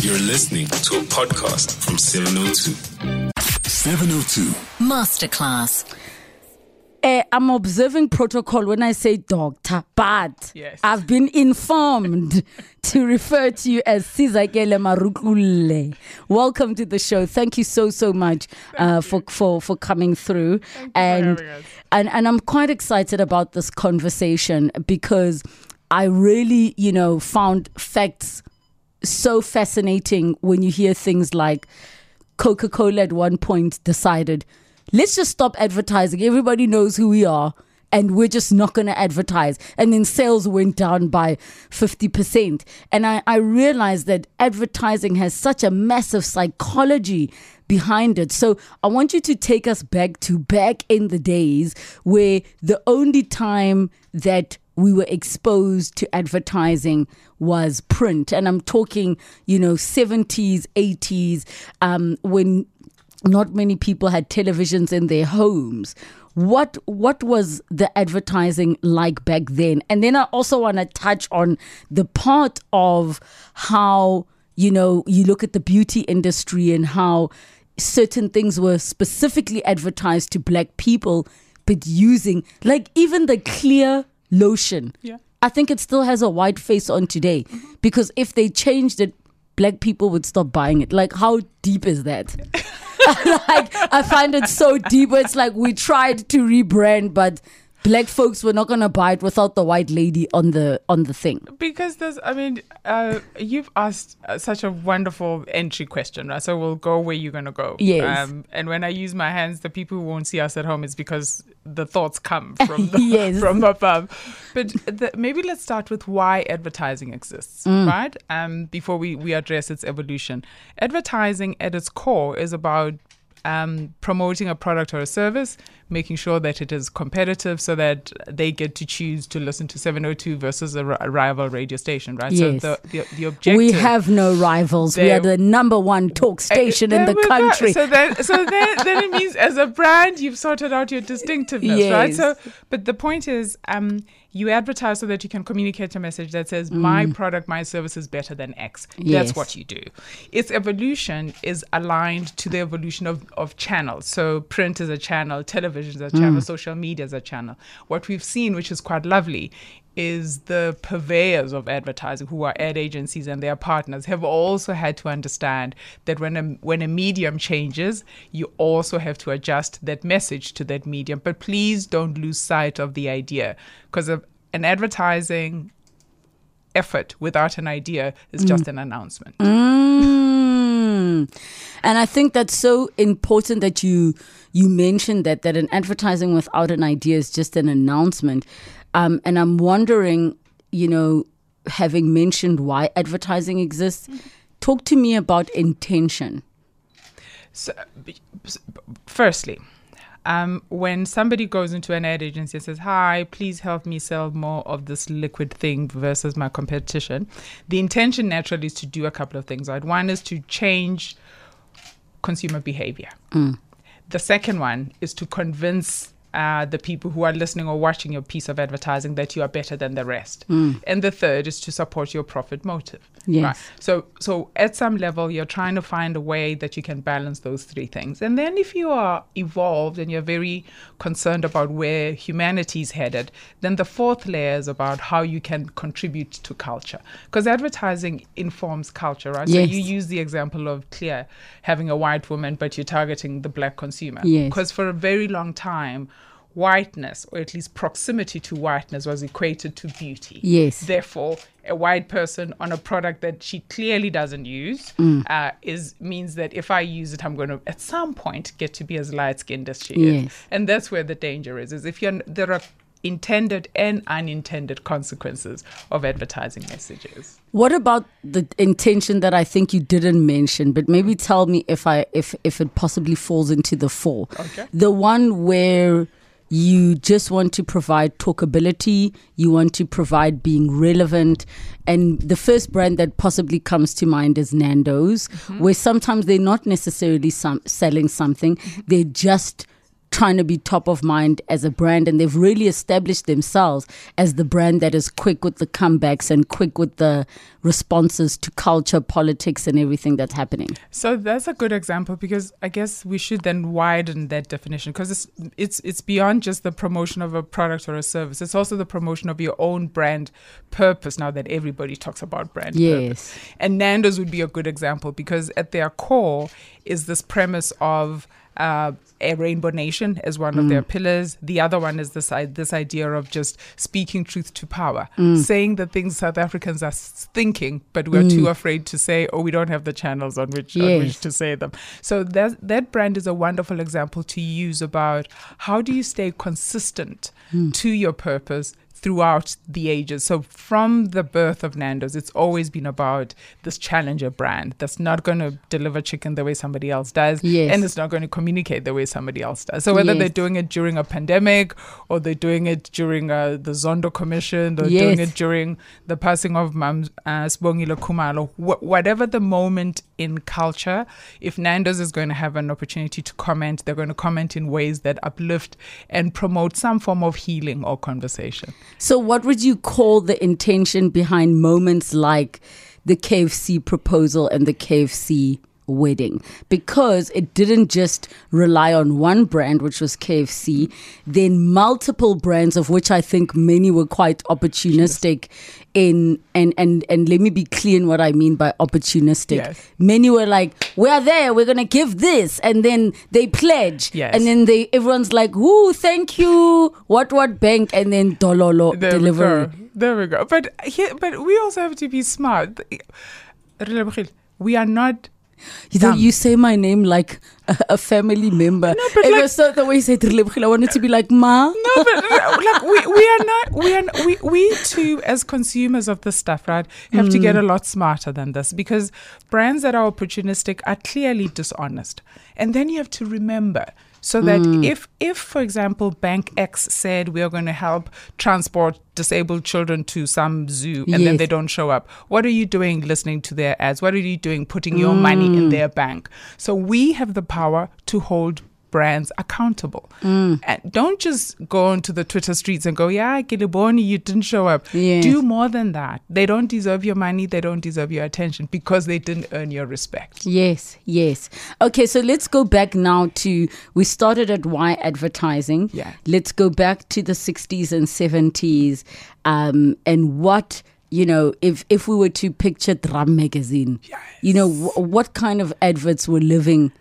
You're listening to a podcast from 702. 702. Masterclass. I'm observing protocol when I say doctor, but yes. I've been informed to refer to you as Sizaikele Marukule. Welcome to the show. Thank you so much for coming through. And I'm quite excited about this conversation because I really, found facts so fascinating when you hear things like Coca-Cola at one point decided, let's just stop advertising. Everybody knows who we are and we're just not going to advertise. And then sales went down by 50%. And I realized that advertising has such a massive psychology behind it. So I want you to take us back in the days where the only time that we were exposed to advertising was print. And I'm talking, 70s, 80s, when not many people had televisions in their homes. What was the advertising like back then? And then I also want to touch on the part of how, you look at the beauty industry and how certain things were specifically advertised to black people, but using even the clear lotion. Yeah. I think it still has a white face on today, mm-hmm. because if they changed it, black people would stop buying it. How deep is that? I find it so deep. It's we tried to rebrand, but black folks were not going to buy it without the white lady on the thing. Because you've asked such a wonderful entry question, right? So we'll go where you're going to go. Yes. And when I use my hands, the people who won't see us at home, it's because the thoughts come from from above. But maybe let's start with why advertising exists, right? Before we address its evolution. Advertising at its core is about promoting a product or a service, making sure that it is competitive so that they get to choose to listen to 702 versus a rival radio station, right? Yes. So the objective... We have no rivals. We are the number one talk station in the country. So then it means as a brand, you've sorted out your distinctiveness, yes. right? But the point is... you advertise so that you can communicate a message that says, my product, my service is better than X. Yes. That's what you do. Its evolution is aligned to the evolution of channels. So print is a channel, television is a channel, social media is a channel. What we've seen, which is quite lovely, is the purveyors of advertising, who are ad agencies and their partners, have also had to understand that when a medium changes, you also have to adjust that message to that medium. But please don't lose sight of the idea, because an advertising effort without an idea is just an announcement. And I think that's so important that you mentioned that an advertising without an idea is just an announcement. And I'm wondering, having mentioned why advertising exists, talk to me about intention. So, firstly, when somebody goes into an ad agency and says, hi, please help me sell more of this liquid thing versus my competition, the intention naturally is to do a couple of things, right? One is to change consumer behavior. The second one is to convince the people who are listening or watching your piece of advertising that you are better than the rest. And the third is to support your profit motive. Yes. Right? So at some level, you're trying to find a way that you can balance those three things. And then if you are evolved and you're very concerned about where humanity's headed, then the fourth layer is about how you can contribute to culture. Because advertising informs culture, right? Yes. So you use the example of Clear having a white woman, but you're targeting the black consumer. Yes. Because for a very long time, whiteness, or at least proximity to whiteness, was equated to beauty. Yes. Therefore, a white person on a product that she clearly doesn't use means that if I use it, I'm going to at some point get to be as light-skinned as she yes. is. And that's where the danger is if there are intended and unintended consequences of advertising messages. What about the intention that I think you didn't mention, but maybe tell me if it possibly falls into the four. Okay. The one where you just want to provide talkability, you want to provide being relevant. And the first brand that possibly comes to mind is Nando's, where sometimes they're not necessarily selling something, they're just trying to be top of mind as a brand, and they've really established themselves as the brand that is quick with the comebacks and quick with the responses to culture, politics, and everything that's happening. So that's a good example, because I guess we should then widen that definition, because it's beyond just the promotion of a product or a service. It's also the promotion of your own brand purpose, now that everybody talks about brand purpose. And Nando's would be a good example, because at their core is this premise of a rainbow nation as one of their pillars. The other one is this idea of just speaking truth to power, saying the things South Africans are thinking, but we're too afraid to say, or we don't have the channels on which to say them. So that brand is a wonderful example to use about how do you stay consistent to your purpose throughout the ages. So from the birth of Nando's, it's always been about this challenger brand that's not going to deliver chicken the way somebody else does, and it's not going to communicate the way somebody else does. So whether they're doing it during a pandemic, or they're doing it during the Zondo Commission, they're doing it during the passing of Sibongile Khumalo, whatever the moment in culture, if Nando's is going to have an opportunity to comment, they're going to comment in ways that uplift and promote some form of healing or conversation. So what would you call the intention behind moments like the KFC proposal and the KFC wedding? Because it didn't just rely on one brand, which was KFC, then multiple brands, of which I think many were quite opportunistic in, and let me be clear in what I mean by opportunistic. Yes. Many were like, we're there, we're going to give this. And then they pledge. Yes. And then everyone's like, woo, thank you. What bank? And then dololo delivery. There we go. But we also have to be smart. We are not... You say my name like a family member. No, but it was so the way you said I wanted to be like Ma. No, but like we too as consumers of this stuff, right, have to get a lot smarter than this, because brands that are opportunistic are clearly dishonest. And then you have to remember, so that if, for example, Bank X said we are going to help transport disabled children to some zoo, and then they don't show up, what are you doing listening to their ads? What are you doing putting your money in their bank? So we have the power to hold brands accountable. And don't just go onto the Twitter streets and go, Kiliboni, you didn't show up. Do more than that. They don't deserve your money. They don't deserve your attention, because they didn't earn your respect. Yes. Okay, so let's go back now to, we started at why advertising. Yeah. Let's go back to the 60s and 70s, and what... You know, if we were to picture Drum Magazine, you know, what kind of adverts were living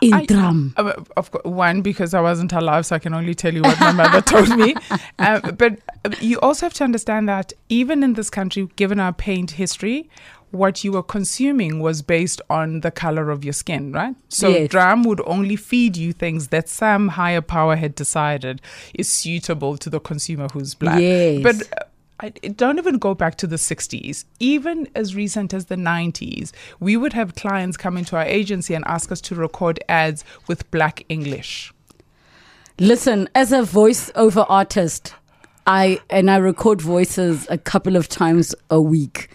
in Drum? Of course, one, because I wasn't alive, so I can only tell you what my mother told me. But you also have to understand that even in this country, given our paint history, what you were consuming was based on the color of your skin, right? So Drum would only feed you things that some higher power had decided is suitable to the consumer who's black. But... I don't even go back to the 60s. Even as recent as the 90s, we would have clients come into our agency and ask us to record ads with black English. Listen, as a voiceover artist, I record voices a couple of times a week.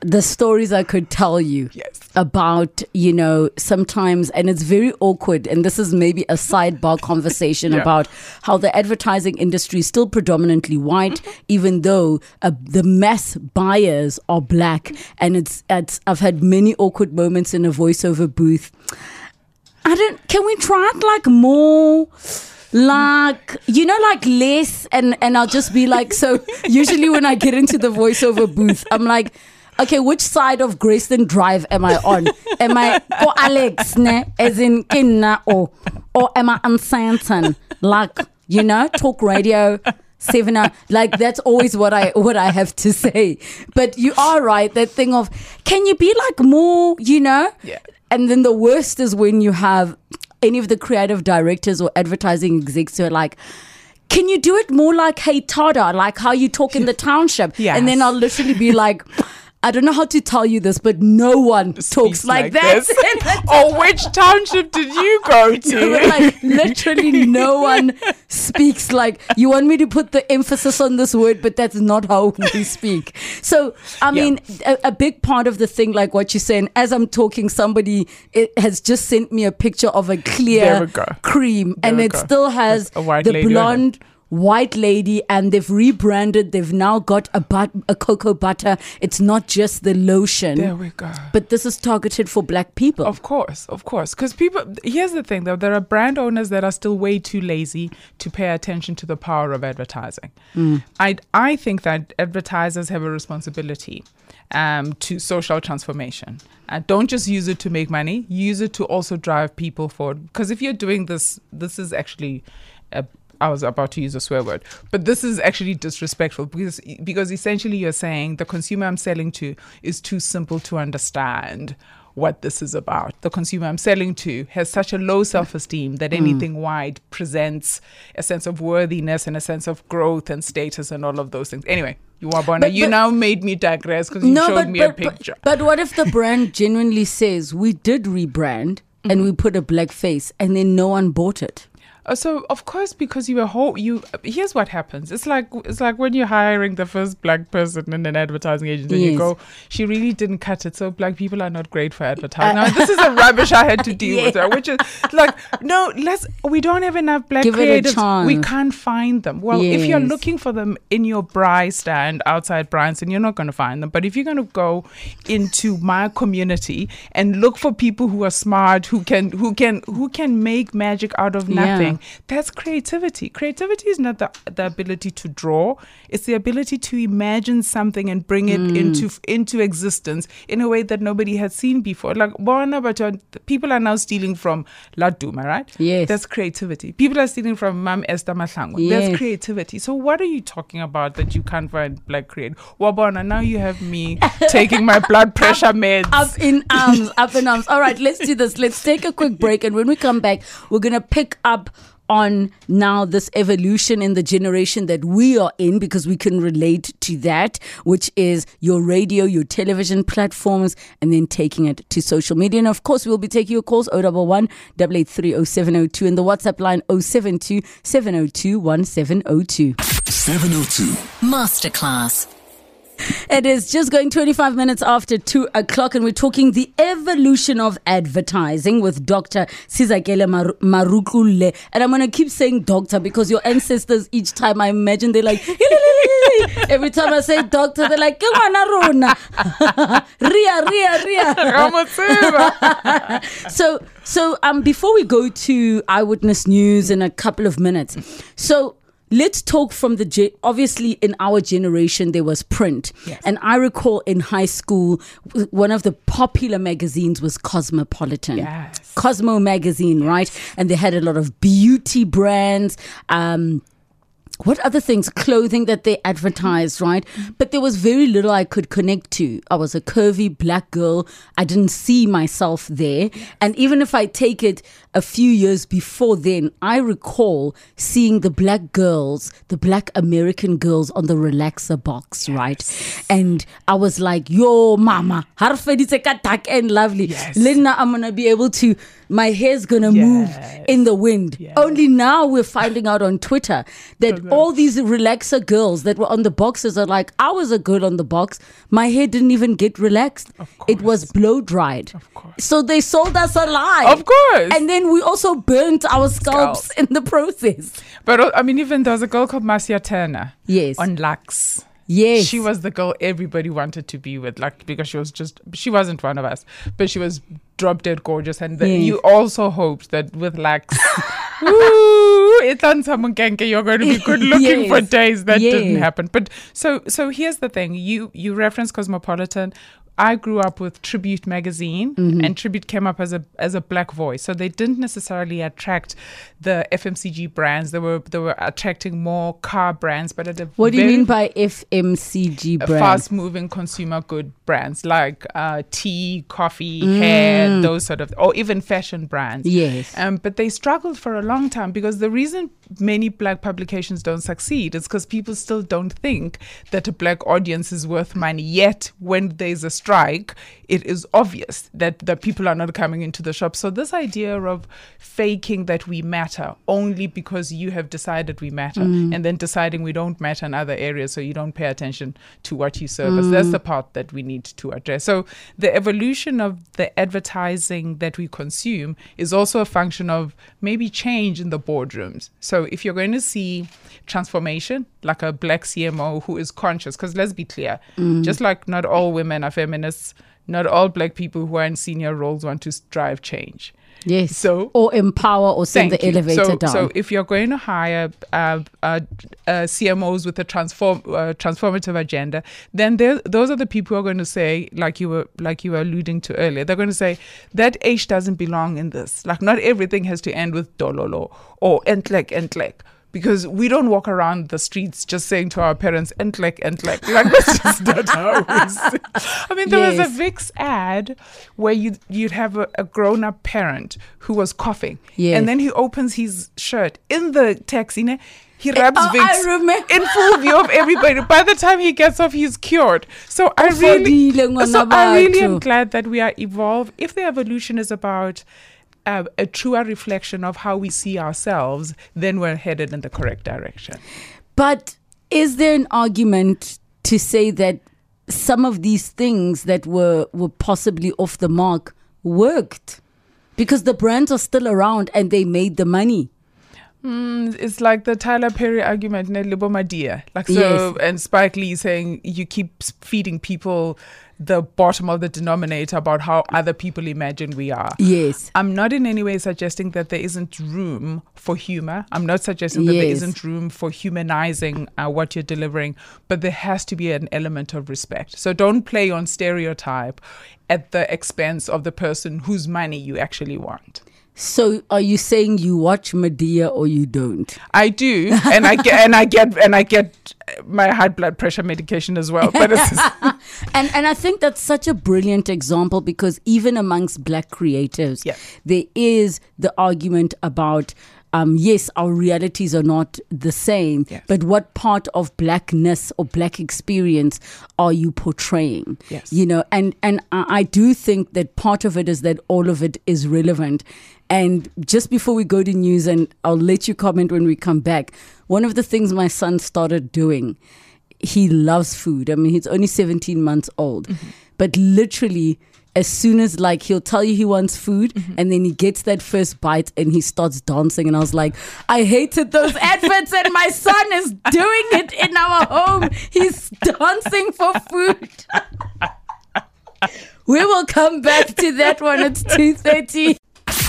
The stories I could tell you about, you know, sometimes, and it's very awkward, and this is maybe a sidebar conversation about how the advertising industry is still predominantly white, even though the mass buyers are black. And it's I've had many awkward moments in a voiceover booth. Can we try it like more... Like, you know, like less, and I'll just be like, so usually when I get into the voiceover booth, I'm like, okay, which side of Grayston Drive am I on? Am I or Alex, ne? As in Kinna, or am I on Santon? Like, you know, talk radio. Like, that's always what I have to say. But you are right, that thing of, can you be like more, you know? Yeah. And then the worst is when you have any of the creative directors or advertising execs who are like, can you do it more like Hey Tada, like how you talk in the township? And then I'll literally be like, I don't know how to tell you this, but no one talks like that. Or which township did you go to? Like, literally no one speaks like, you want me to put the emphasis on this word, but that's not how we speak. So, I mean, a big part of the thing, like what you're saying, as I'm talking, somebody has just sent me a picture of a clear cream, and it still has the blonde... white lady, and they've rebranded. They've now got a cocoa butter. It's not just the lotion. There we go. But this is targeted for black people. Of course. Because people, here's the thing though, there are brand owners that are still way too lazy to pay attention to the power of advertising. I think that advertisers have a responsibility to social transformation. Don't just use it to make money. Use it to also drive people forward. Because if you're doing this, this is actually I was about to use a swear word, but this is actually disrespectful because essentially you're saying the consumer I'm selling to is too simple to understand what this is about. The consumer I'm selling to has such a low self-esteem that anything wide presents a sense of worthiness and a sense of growth and status and all of those things. Anyway, you now made me digress because you showed me a picture. But what if the brand genuinely says, we did rebrand and we put a black face and then no one bought it? So of course, because here's what happens. It's like when you're hiring the first black person in an advertising agency, and you go, she really didn't cut it. So black people are not great for advertising. Now, this is a rubbish I had to deal with, which is like, no, we don't have enough black creatives. We can't find them. Well, if you're looking for them in your braai stand outside Bryanston, you're not going to find them. But if you're going to go into my community and look for people who are smart, who can make magic out of nothing. That's creativity. Creativity is not the ability to draw. It's the ability to imagine something and bring it into existence in a way that nobody has seen before. Like, people are now stealing from Laduma, right? Yes. That's creativity. People are stealing from Mam Esther Mahlangu. Yes. That's creativity. So what are you talking about that you can't find black creative? Wabona, now you have me taking my blood pressure meds. Up in arms. All right, let's do this. Let's take a quick break. And when we come back, we're going to pick up on now this evolution in the generation that we are in, because we can relate to that, which is your radio, your television platforms, and then taking it to social media. And of course, we'll be taking your calls, 011-883-0702, and the WhatsApp line 072-702-1702. 702 Masterclass. It is just going 25 minutes after 2 o'clock, and we're talking the evolution of advertising with Dr. Sizaikele Marukule. And I'm going to keep saying doctor because your ancestors, each time I imagine, they're like, every time I say doctor, they're like, Ria. So before we go to Eyewitness News in a couple of minutes, so... let's talk from obviously in our generation there was print. Yes. And I recall in high school, one of the popular magazines was Cosmopolitan. Yes. Cosmo magazine, yes. Right? And they had a lot of beauty brands. What other things? Clothing that they advertised, right? But there was very little I could connect to. I was a curvy black girl. I didn't see myself there. And even if I take it a few years before then, I recall seeing the black girls, the black American girls on the relaxer box, right? And I was like, yo, mama, and lovely. Yes. Linda, I'm going to be able to, my hair's going to move in the wind. Yes. Only now we're finding out on Twitter that all these relaxer girls that were on the boxes are like, I was a girl on the box. My hair didn't even get relaxed. It was blow dried. So they sold us a lie. Of course. And then we also burnt our scalps in the process. But I mean, even there was a girl called Marcia Turner. Yes. On Lux. Yes. She was the girl everybody wanted to be with, like, because she wasn't one of us, but she was drop dead gorgeous. And you also hoped that with Lux, it's on someone kanke, you're going to be good looking for days. That didn't happen. But so here's the thing. You reference Cosmopolitan. I grew up with Tribute magazine, mm-hmm. and Tribute came up as a black voice, so they didn't necessarily attract the FMCG brands. They were attracting more car brands, but at a what do you mean by FMCG brands? Fast moving consumer good brands like tea, coffee, hair, those sort of, or even fashion brands. Yes, but they struggled for a long time because the reason many black publications don't succeed is because people still don't think that a black audience is worth money. Yet when there's a strike, it is obvious that the people are not coming into the shop. So this idea of faking that we matter only because you have decided we matter, and then deciding we don't matter in other areas, so you don't pay attention to what you service. That's the part that we need to address. So the evolution of the advertising that we consume is also a function of maybe change in the boardrooms. So if you're going to see transformation, like a black CMO who is conscious, because let's be clear, just like not all women are feminists, not all black people who are in senior roles want to drive change. Yes. So, or empower or send the elevator down. So if you're going to hire CMOs with a transformative agenda, then those are the people who are going to say, like you were alluding to earlier, they're going to say that age doesn't belong in this. Like, not everything has to end with dololo or entlek. Because we don't walk around the streets just saying to our parents, entlek. Like, that's just not how we say. I mean, there was a Vicks ad where you'd have a grown-up parent who was coughing. Yes. And then he opens his shirt in the taxi. He rubs Vicks in full view of everybody. By the time he gets off, he's cured. So I really am glad that we are evolved. If the evolution is about a truer reflection of how we see ourselves, then we're headed in the correct direction. But is there an argument to say that some of these things that were possibly off the mark worked? Because the brands are still around and they made the money. It's like the Tyler Perry argument, Medea. Like, so, yes. And Spike Lee saying you keep feeding people the bottom of the denominator about how other people imagine we are. Yes. I'm not in any way suggesting that there isn't room for humor. I'm not suggesting that there isn't room for humanizing what you're delivering, but there has to be an element of respect. So don't play on stereotype at the expense of the person whose money you actually want. So are you saying you watch Medea or you don't? I do, and I get my high blood pressure medication as well. But it's and I think that's such a brilliant example, because even amongst black creatives, there is the argument about yes, our realities are not the same, but what part of blackness or black experience are you portraying? Yes. You know, and I do think that part of it is that all of it is relevant. And just before we go to news, and I'll let you comment when we come back, one of the things my son started doing, he loves food. I mean, he's only 17 months old. Mm-hmm. But literally, as soon as, like, he'll tell you he wants food, and then he gets that first bite and he starts dancing. And I was like, I hated those adverts, and my son is doing it in our home. He's dancing for food. We will come back to that one. It's 2:30.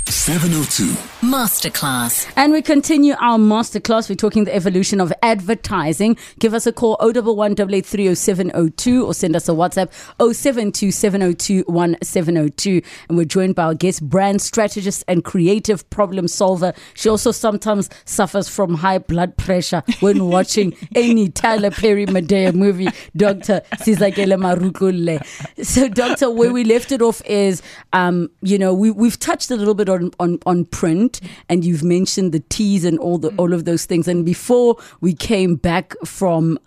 702 Masterclass. And we continue our masterclass. We're talking the evolution of advertising. Give us a call, 011-883-0702, or send us a WhatsApp, 072-702-1702. And we're joined by our guest, brand strategist and creative problem solver. She also sometimes suffers from high blood pressure when watching any Tyler Perry Medea movie, Dr. Sizaikele Marukule. So, Doctor, where we left it off is, you know, we've touched a little bit on print, and you've mentioned the teas and all of those things. And before we came back from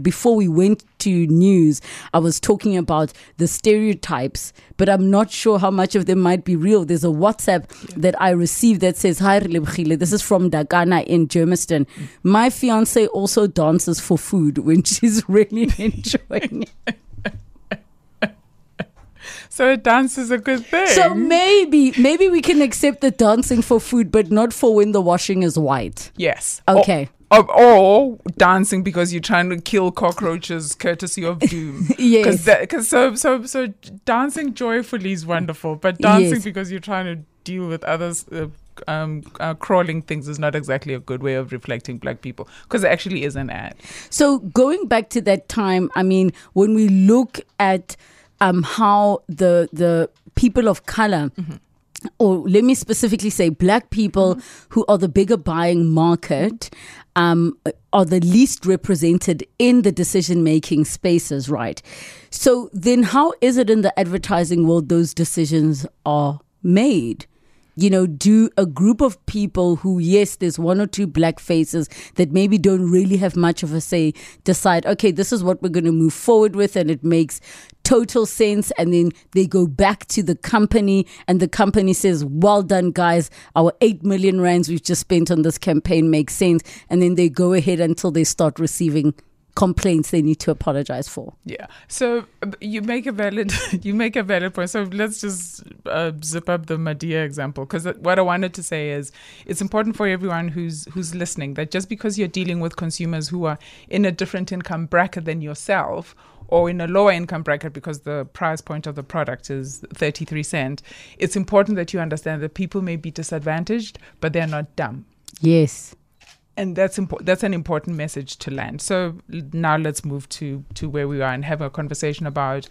before we went to news, I was talking about the stereotypes, but I'm not sure how much of them might be real. There's a WhatsApp that I received that says, "Hi, Relebogile. This is from Dagana in Germiston. My fiance also dances for food when she's really enjoying it." So a dance is a good thing. So maybe we can accept the dancing for food, but not for when the washing is white. Yes. Okay. Or dancing because you're trying to kill cockroaches, courtesy of Doom. Yes. Because so dancing joyfully is wonderful, but dancing because you're trying to deal with others. Crawling things is not exactly a good way of reflecting black people, because it actually is an ad. So going back to that time, I mean, when we look at how the people of color, mm-hmm. or let me specifically say black people, mm-hmm. who are the bigger buying market, are the least represented in the decision-making spaces, right? So then how is it in the advertising world those decisions are made? You know, do a group of people who, yes, there's one or two black faces that maybe don't really have much of a say, decide, okay, this is what we're going to move forward with and it makes total sense, and then they go back to the company and the company says, well done guys, our 8 million rands we've just spent on this campaign makes sense, and then they go ahead until they start receiving complaints they need to apologize for. Yeah. So you make a valid point. So let's just zip up the Medea example, because what I wanted to say is it's important for everyone who's listening that just because you're dealing with consumers who are in a different income bracket than yourself, or in a lower income bracket because the price point of the product is 33 cents, it's important that you understand that people may be disadvantaged, but they're not dumb. Yes. And that's an important message to land. So now let's move to where we are and have a conversation about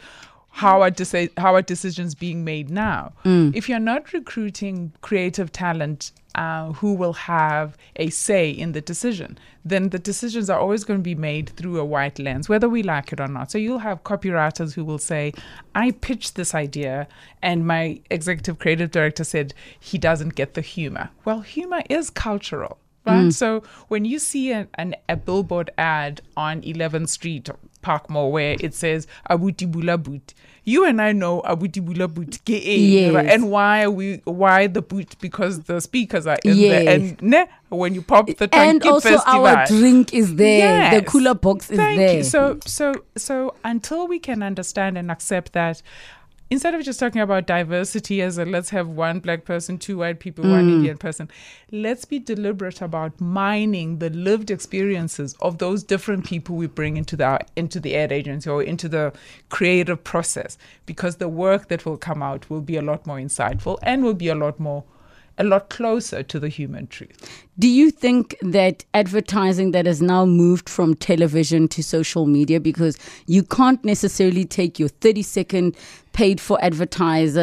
how are decisions being made now. Mm. If you're not recruiting creative talent who will have a say in the decision, then the decisions are always going to be made through a white lens, whether we like it or not. So you'll have copywriters who will say, I pitched this idea and my executive creative director said he doesn't get the humor. Well, humor is cultural. Right? Mm. So when you see a billboard ad on 11th Street, Park Mall, where it says "Abuti Bula Boot," you and I know "Abuti Bula Boot" yes. right? And why the boot? Because the speakers are in yes. there, and when you pop the tank, and also festival. Our drink is there, yes. the cooler box is Thank there. You. So until we can understand and accept that. Instead of just talking about diversity as a let's have one black person, two white people, one Indian person, let's be deliberate about mining the lived experiences of those different people we bring into the ad agency or into the creative process, because the work that will come out will be a lot more insightful and will be a lot closer to the human truth. Do you think that advertising that has now moved from television to social media, because you can't necessarily take your 30-second paid for advertising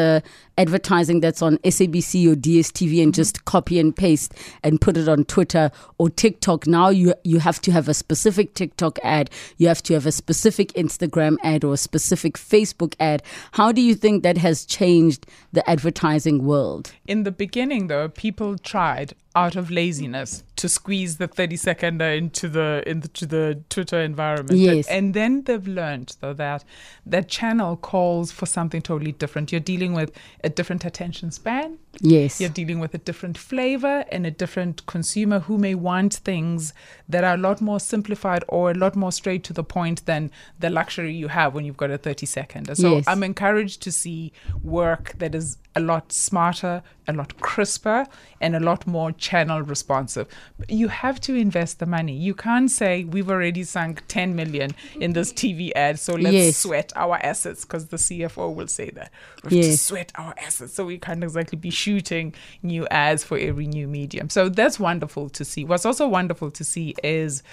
that's on SABC or DSTV and just copy and paste and put it on Twitter or TikTok. Now you have to have a specific TikTok ad, you have to have a specific Instagram ad or a specific Facebook ad. How do you think that has changed the advertising world? In the beginning, though, people tried out of laziness to squeeze the 30-seconder into the Twitter environment. Yes. And then they've learned, though, that that channel calls for something totally different. You're dealing with a different attention span. Yes. You're dealing with a different flavor and a different consumer who may want things that are a lot more simplified or a lot more straight to the point than the luxury you have when you've got a 30-seconder. So yes. I'm encouraged to see work that is a lot smarter, a lot crisper, and a lot more channel responsive. You have to invest the money. You can't say we've already sunk 10 million in this TV ad, so let's yes. sweat our assets, because the CFO will say that. We have yes. to sweat our assets, so we can't exactly be shooting new ads for every new medium. So that's wonderful to see. What's also wonderful to see is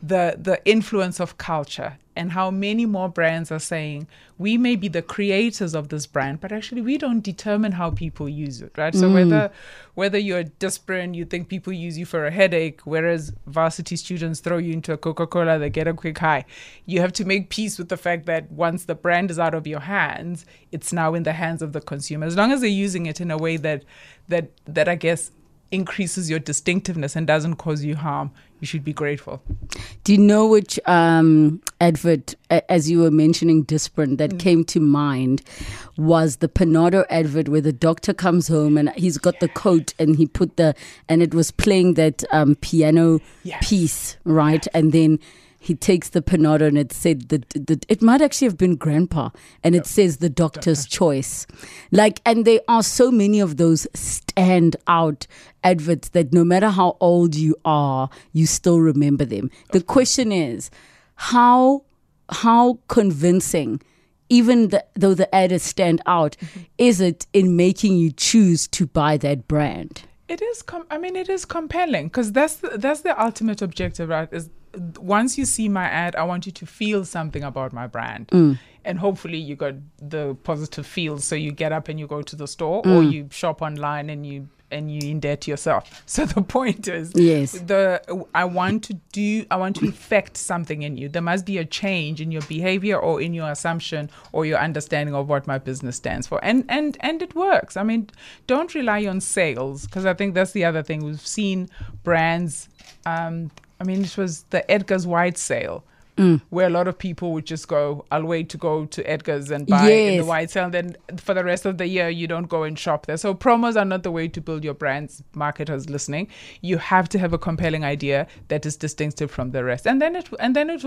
the influence of culture and how many more brands are saying, we may be the creators of this brand, but actually we don't determine how people use it, right? So whether you're desperate and you think people use you for a headache, whereas varsity students throw you into a Coca-Cola, they get a quick high. You have to make peace with the fact that once the brand is out of your hands, it's now in the hands of the consumer. As long as they're using it in a way that I guess increases your distinctiveness and doesn't cause you harm, you should be grateful. Do you know which advert, as you were mentioning disparate, that came to mind was the Panado advert where the doctor comes home and he's got the coat and he put and it was playing that piano yes. piece, right? Yes. And then he takes the Panado and it said that it might actually have been grandpa, and it says the doctor's choice. Like, and there are so many of those stand out adverts that no matter how old you are, you still remember them. The question is, how convincing, even though the ad is stand out, is it in making you choose to buy that brand? It is. It is compelling, because that's the ultimate objective, right? Is once you see my ad, I want you to feel something about my brand. and hopefully you got the positive feels, so you get up and you go to the store, or you shop online and you indebt yourself. So the point is, yes, I want to effect something in you. There must be a change in your behavior or in your assumption or your understanding of what my business stands for. And it works. I mean, don't rely on sales, because I think that's the other thing. We've seen brands, I mean, it was the Edgar's white sale. Where a lot of people would just go, I'll wait to go to Edgar's and buy in the white sale, and then for the rest of the year you don't go and shop there. So promos are not the way to build your brands. Marketers listening, you have to have a compelling idea that is distinctive from the rest, and then it.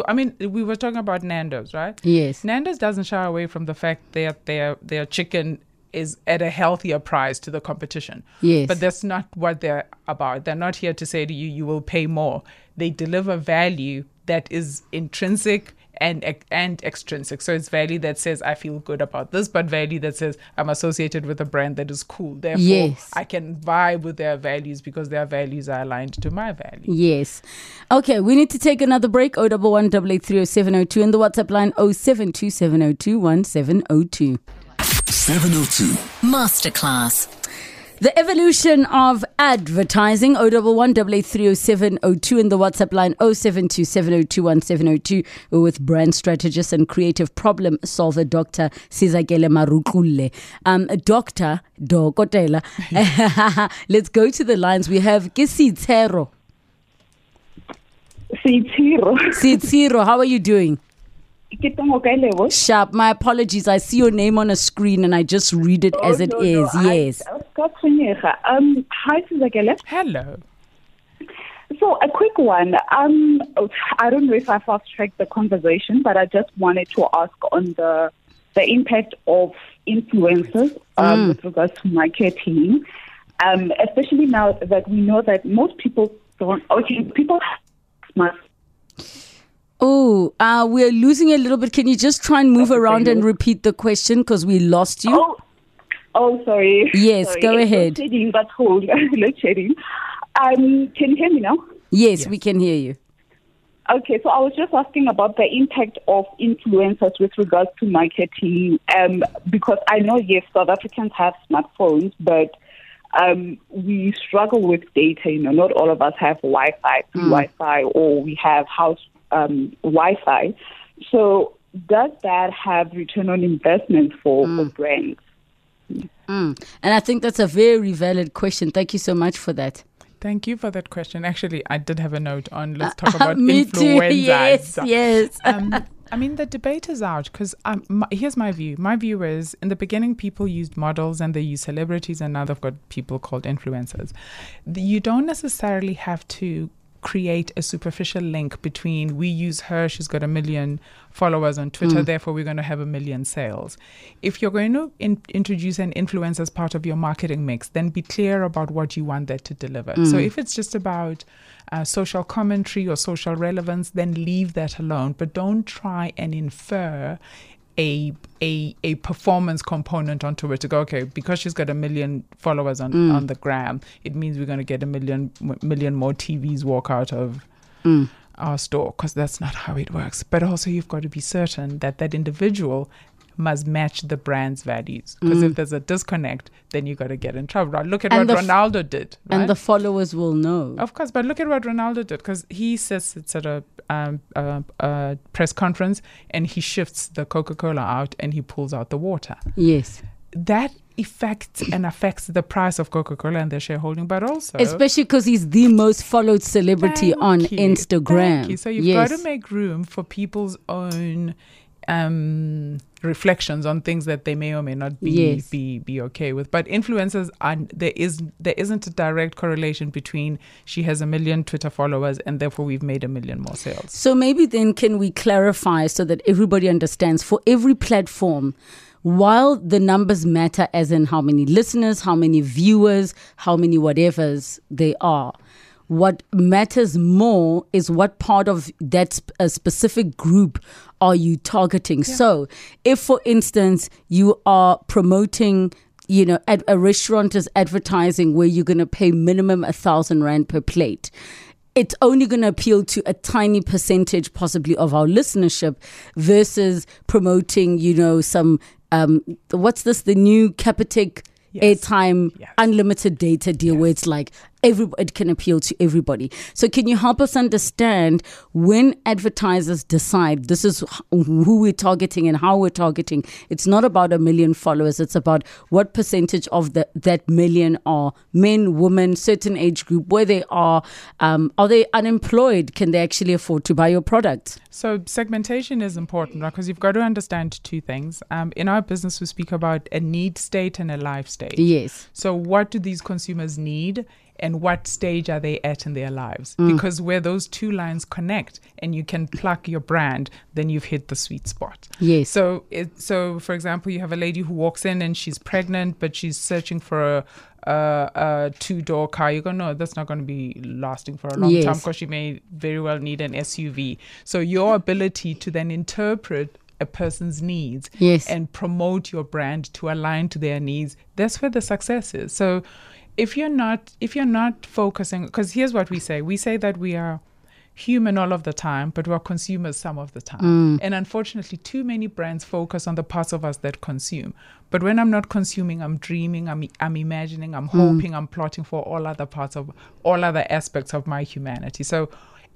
I mean, we were talking about Nando's, right? Yes. Nando's doesn't shy away from the fact that their chicken is at a healthier price to the competition. Yes. But that's not what they're about. They're not here to say to you, you will pay more. They deliver value that is intrinsic and extrinsic. So it's value that says, I feel good about this, but value that says, I'm associated with a brand that is cool. Therefore, I can vibe with their values because their values are aligned to my values. Yes. Okay, we need to take another break. 011-883-0702 and the WhatsApp line 0727021702. 702 Masterclass. The evolution of advertising. 011-883-0702 in the WhatsApp line 0727021702. We're with brand strategist and creative problem solver Dr. Sizaikele Marukule. Dr. Dokotela. Let's go to the lines. We have Kisitero. Sitero, how are you doing? Sharp. My apologies. I see your name on a screen and I just read it as it is. Yes. Hi, Sizaikele. Hello. So a quick one. I don't know if I fast-tracked the conversation, but I just wanted to ask on the impact of influencers with regards to marketing, especially now that we know that most people don't. Okay, people smart. Oh, we're losing a little bit. Can you just try and move around and repeat the question, because we lost you? Oh, sorry. Yes, sorry. Go ahead. Can you hear me now? Yes, we can hear you. Okay, so I was just asking about the impact of influencers with regards to marketing, because I know, yes, South Africans have smartphones, but we struggle with data. You know, not all of us have Wi-Fi, free Wi-Fi, or we have house Wi-Fi. So does that have return on investment for brands? And I think that's a very valid question. Thank you so much for that. Thank you for that question. Actually, I did have a note on, let's talk about influencers. Yes. I mean, the debate is out because here's my view. My view is, in the beginning, people used models and they used celebrities, and now they've got people called influencers. You don't necessarily have to create a superficial link between we use her, she's got 1 million followers on Twitter, therefore we're going to have 1 million sales. If you're going to introduce an influencer as part of your marketing mix, then be clear about what you want that to deliver. So if it's just about social commentary or social relevance, then leave that alone, but don't try and infer a performance component onto it to go, okay, because she's got 1 million followers on the gram, it means we're going to get 1 million more TVs walk out of our store, because that's not how it works. But also you've got to be certain that that individual must match the brand's values, because if there's a disconnect, then you got to get in trouble. Look at what Ronaldo did, right? And the followers will know, of course. But look at what Ronaldo did, because he sits at a press conference and he shifts the Coca-Cola out and he pulls out the water. Yes, that affects the price of Coca-Cola and their shareholding, but also especially because he's the most followed celebrity on Instagram. Thank you. So you've got to make room for people's own reflections on things that they may or may not be be okay with. But influencers, there isn't a direct correlation between she has 1 million Twitter followers and therefore we've made 1 million more sales. So maybe then can we clarify so that everybody understands, for every platform, while the numbers matter, as in how many listeners, how many viewers, how many whatevers they are, what matters more is what part of that specific group are you targeting. Yeah. So if, for instance, you are promoting, you know, at a restaurant is advertising where you're going to pay minimum 1,000 rand per plate, it's only going to appeal to a tiny percentage possibly of our listenership versus promoting, you know, some, what's this, the new Capitec airtime, unlimited data deal where it's like it can appeal to everybody. So can you help us understand when advertisers decide this is who we're targeting and how we're targeting? It's not about a million followers. It's about what percentage of that million are men, women, certain age group, where they are they unemployed? Can they actually afford to buy your product? So segmentation is important, right? Because you've got to understand two things. In our business, we speak about a need state and a life state. Yes. So what do these consumers need? And what stage are they at in their lives? Because where those two lines connect and you can pluck your brand, then you've hit the sweet spot. Yes. So for example, you have a lady who walks in and she's pregnant, but she's searching for a two-door car. You go, no, that's not going to be lasting for a long time because she may very well need an SUV. So your ability to then interpret a person's needs and promote your brand to align to their needs, that's where the success is. So if you're not focusing, because here's what we say that we are human all of the time, but we're consumers some of the time. And unfortunately, too many brands focus on the parts of us that consume. But when I'm not consuming, I'm dreaming, I'm imagining, I'm hoping, I'm plotting for all other aspects of my humanity. So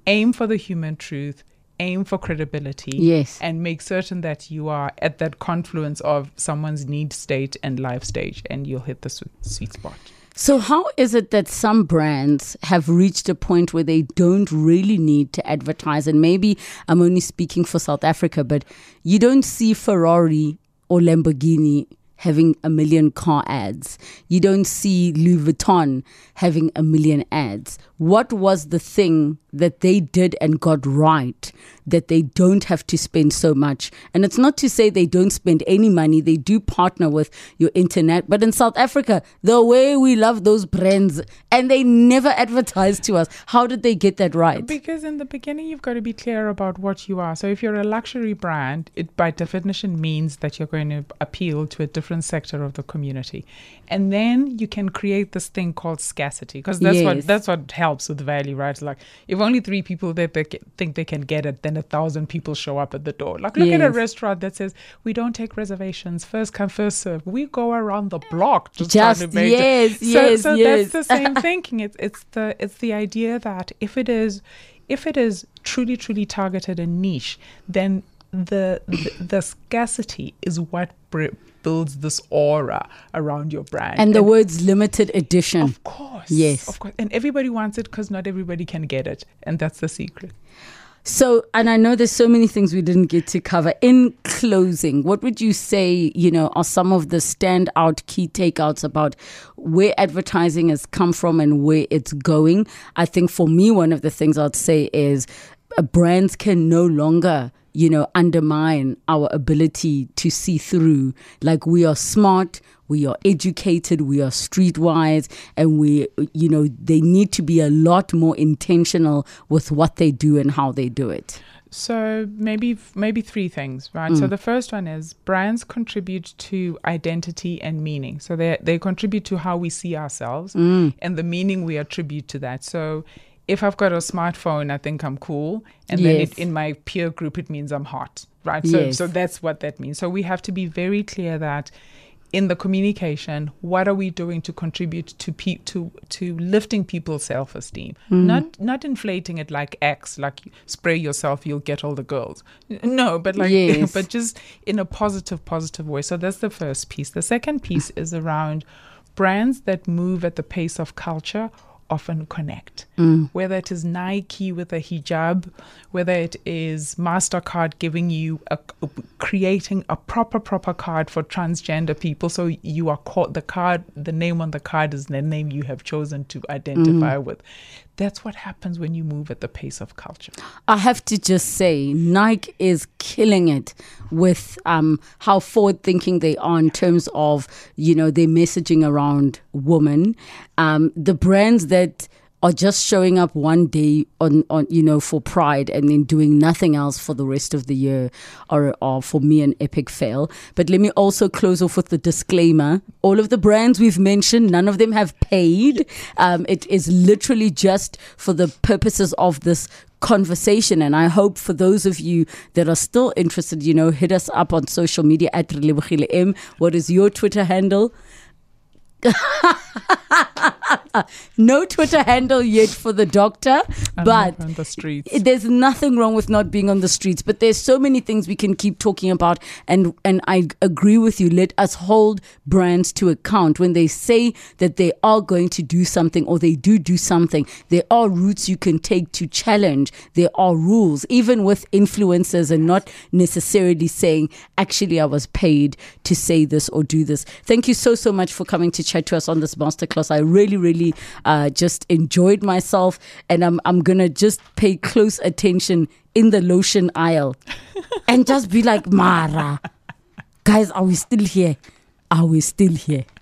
aim for the human truth. Aim for credibility and make certain that you are at that confluence of someone's need state and life stage, and you'll hit the sweet spot. So how is it that some brands have reached a point where they don't really need to advertise? And maybe I'm only speaking for South Africa, but you don't see Ferrari or Lamborghini having a million car ads. You don't see Louis Vuitton having a million ads. What was the thing that they did and got right that they don't have to spend so much? And it's not to say they don't spend any money. They do partner with your internet. But in South Africa, the way we love those brands and they never advertise to us. How did they get that right? Because in the beginning, you've got to be clear about what you are. So if you're a luxury brand, it by definition means that you're going to appeal to a different sector of the community, and then you can create this thing called scarcity, because that's what helps with value, right? It's like if only 3 people that they think they can get it, then 1,000 people show up at the door. Like look at a restaurant that says we don't take reservations, first come first serve. We go around the block just to make that's the same thinking. It's the idea that if it is truly targeted and niche, then the scarcity is what builds this aura around your brand. And the words limited edition. Of course. Yes. Of course. And everybody wants it because not everybody can get it. And that's the secret. So, and I know there's so many things we didn't get to cover. In closing, what would you say, you know, are some of the standout key takeouts about where advertising has come from and where it's going? I think for me, one of the things I'd say is brands can no longer, you know, undermine our ability to see through. Like we are smart, we are educated, we are streetwise, and we, you know, they need to be a lot more intentional with what they do and how they do it. So maybe 3 things, right? So the first one is brands contribute to identity and meaning. So they contribute to how we see ourselves and the meaning we attribute to that. So if I've got a smartphone, I think I'm cool. And then in my peer group, it means I'm hot, right? So, so that's what that means. So we have to be very clear that in the communication, what are we doing to contribute to lifting people's self-esteem? Not inflating it like X, like spray yourself, you'll get all the girls. No, but like but just in a positive way. So that's the first piece. The second piece is around brands that move at the pace of culture often connect, whether it is Nike with a hijab, whether it is MasterCard giving you creating a proper card for transgender people. So you are called the card, the name on the card is the name you have chosen to identify with. That's what happens when you move at the pace of culture. I have to just say, Nike is killing it with how forward-thinking they are in terms of, you know, their messaging around women. The brands that are just showing up one day on you know, for Pride and then doing nothing else for the rest of the year are for me an epic fail. But let me also close off with the disclaimer. All of the brands we've mentioned, none of them have paid. It is literally just for the purposes of this conversation, and I hope for those of you that are still interested, you know, hit us up on social media at Relebogile M. What is your Twitter handle? No Twitter handle yet for the doctor, I'm but on the streets. There's nothing wrong with not being on the streets, but there's so many things we can keep talking about, and I agree with you. Let us hold brands to account. When they say that they are going to do something or they do something, there are routes you can take to challenge. There are rules, even with influencers, and not necessarily saying, actually, I was paid to say this or do this. Thank you so much for coming to chat to us on this masterclass. I really just enjoyed myself, and I'm gonna just pay close attention in the lotion aisle and just be like, Mara, guys, are we still here?